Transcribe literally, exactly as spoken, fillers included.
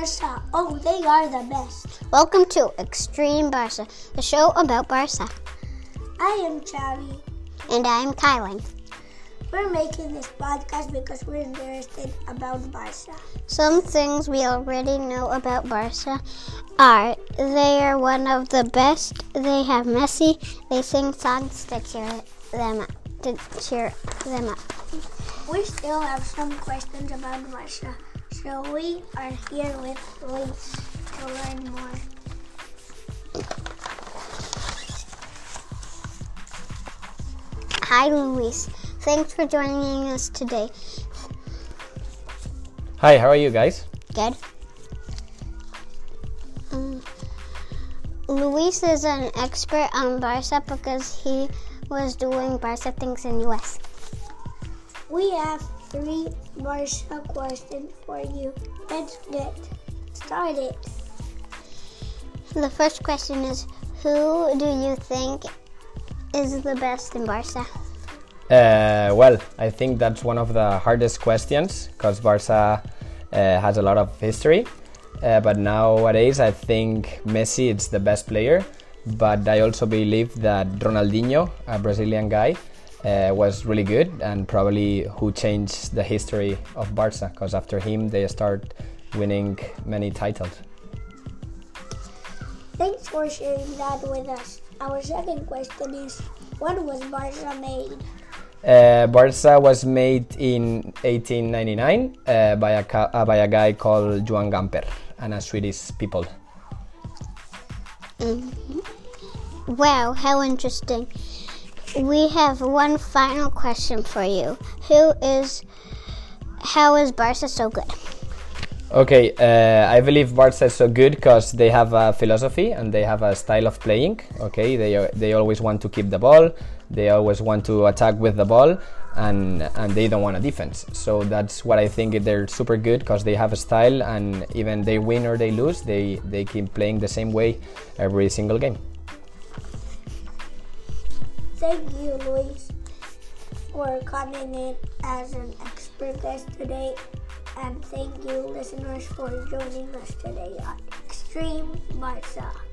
Barça. Oh, they are the best. Welcome to Extreme Barça, the show about Barça. I am Xavi. And I am Kailan. We're making this podcast because we're interested about Barça. Some things we already know about Barça are they are one of the best, they have Messi, they sing songs to cheer them up. To cheer them up. We still have some questions about Barça, so we are here with Luis to learn more. Hi Luis. Thanks for joining us today. Hi, how are you guys? Good. Um, Luis is an expert on Barça because he was doing Barça things in U S. We have three Barça questions for you. Let's get started. The first question is, who do you think is the best in Barça? Uh, well, I think that's one of the hardest questions because Barça uh, has a lot of history. Uh, but nowadays, I think Messi is the best player. But I also believe that Ronaldinho, a Brazilian guy, uh, was really good and probably who changed the history of Barça because after him, they start winning many titles. Thanks for sharing that with us. Our second question is, when was Barça made? Uh, Barça was made in eighteen ninety-nine uh, by, a ca- uh, by a guy called Joan Gamper and a Swedish people. Mm-hmm. Wow, how interesting. We have one final question for you. Who is, how is Barça so good? Okay, uh, I believe Barça is so good because they have a philosophy and they have a style of playing. Okay, they they always want to keep the ball, they always want to attack with the ball, and and they don't want a defense. So that's what I think they're super good because they have a style, and even they win or they lose, they they keep playing the same way every single game. Thank you, Luis, for coming in as an expert guest today. And thank you, listeners, for joining us today on Extreme Barça.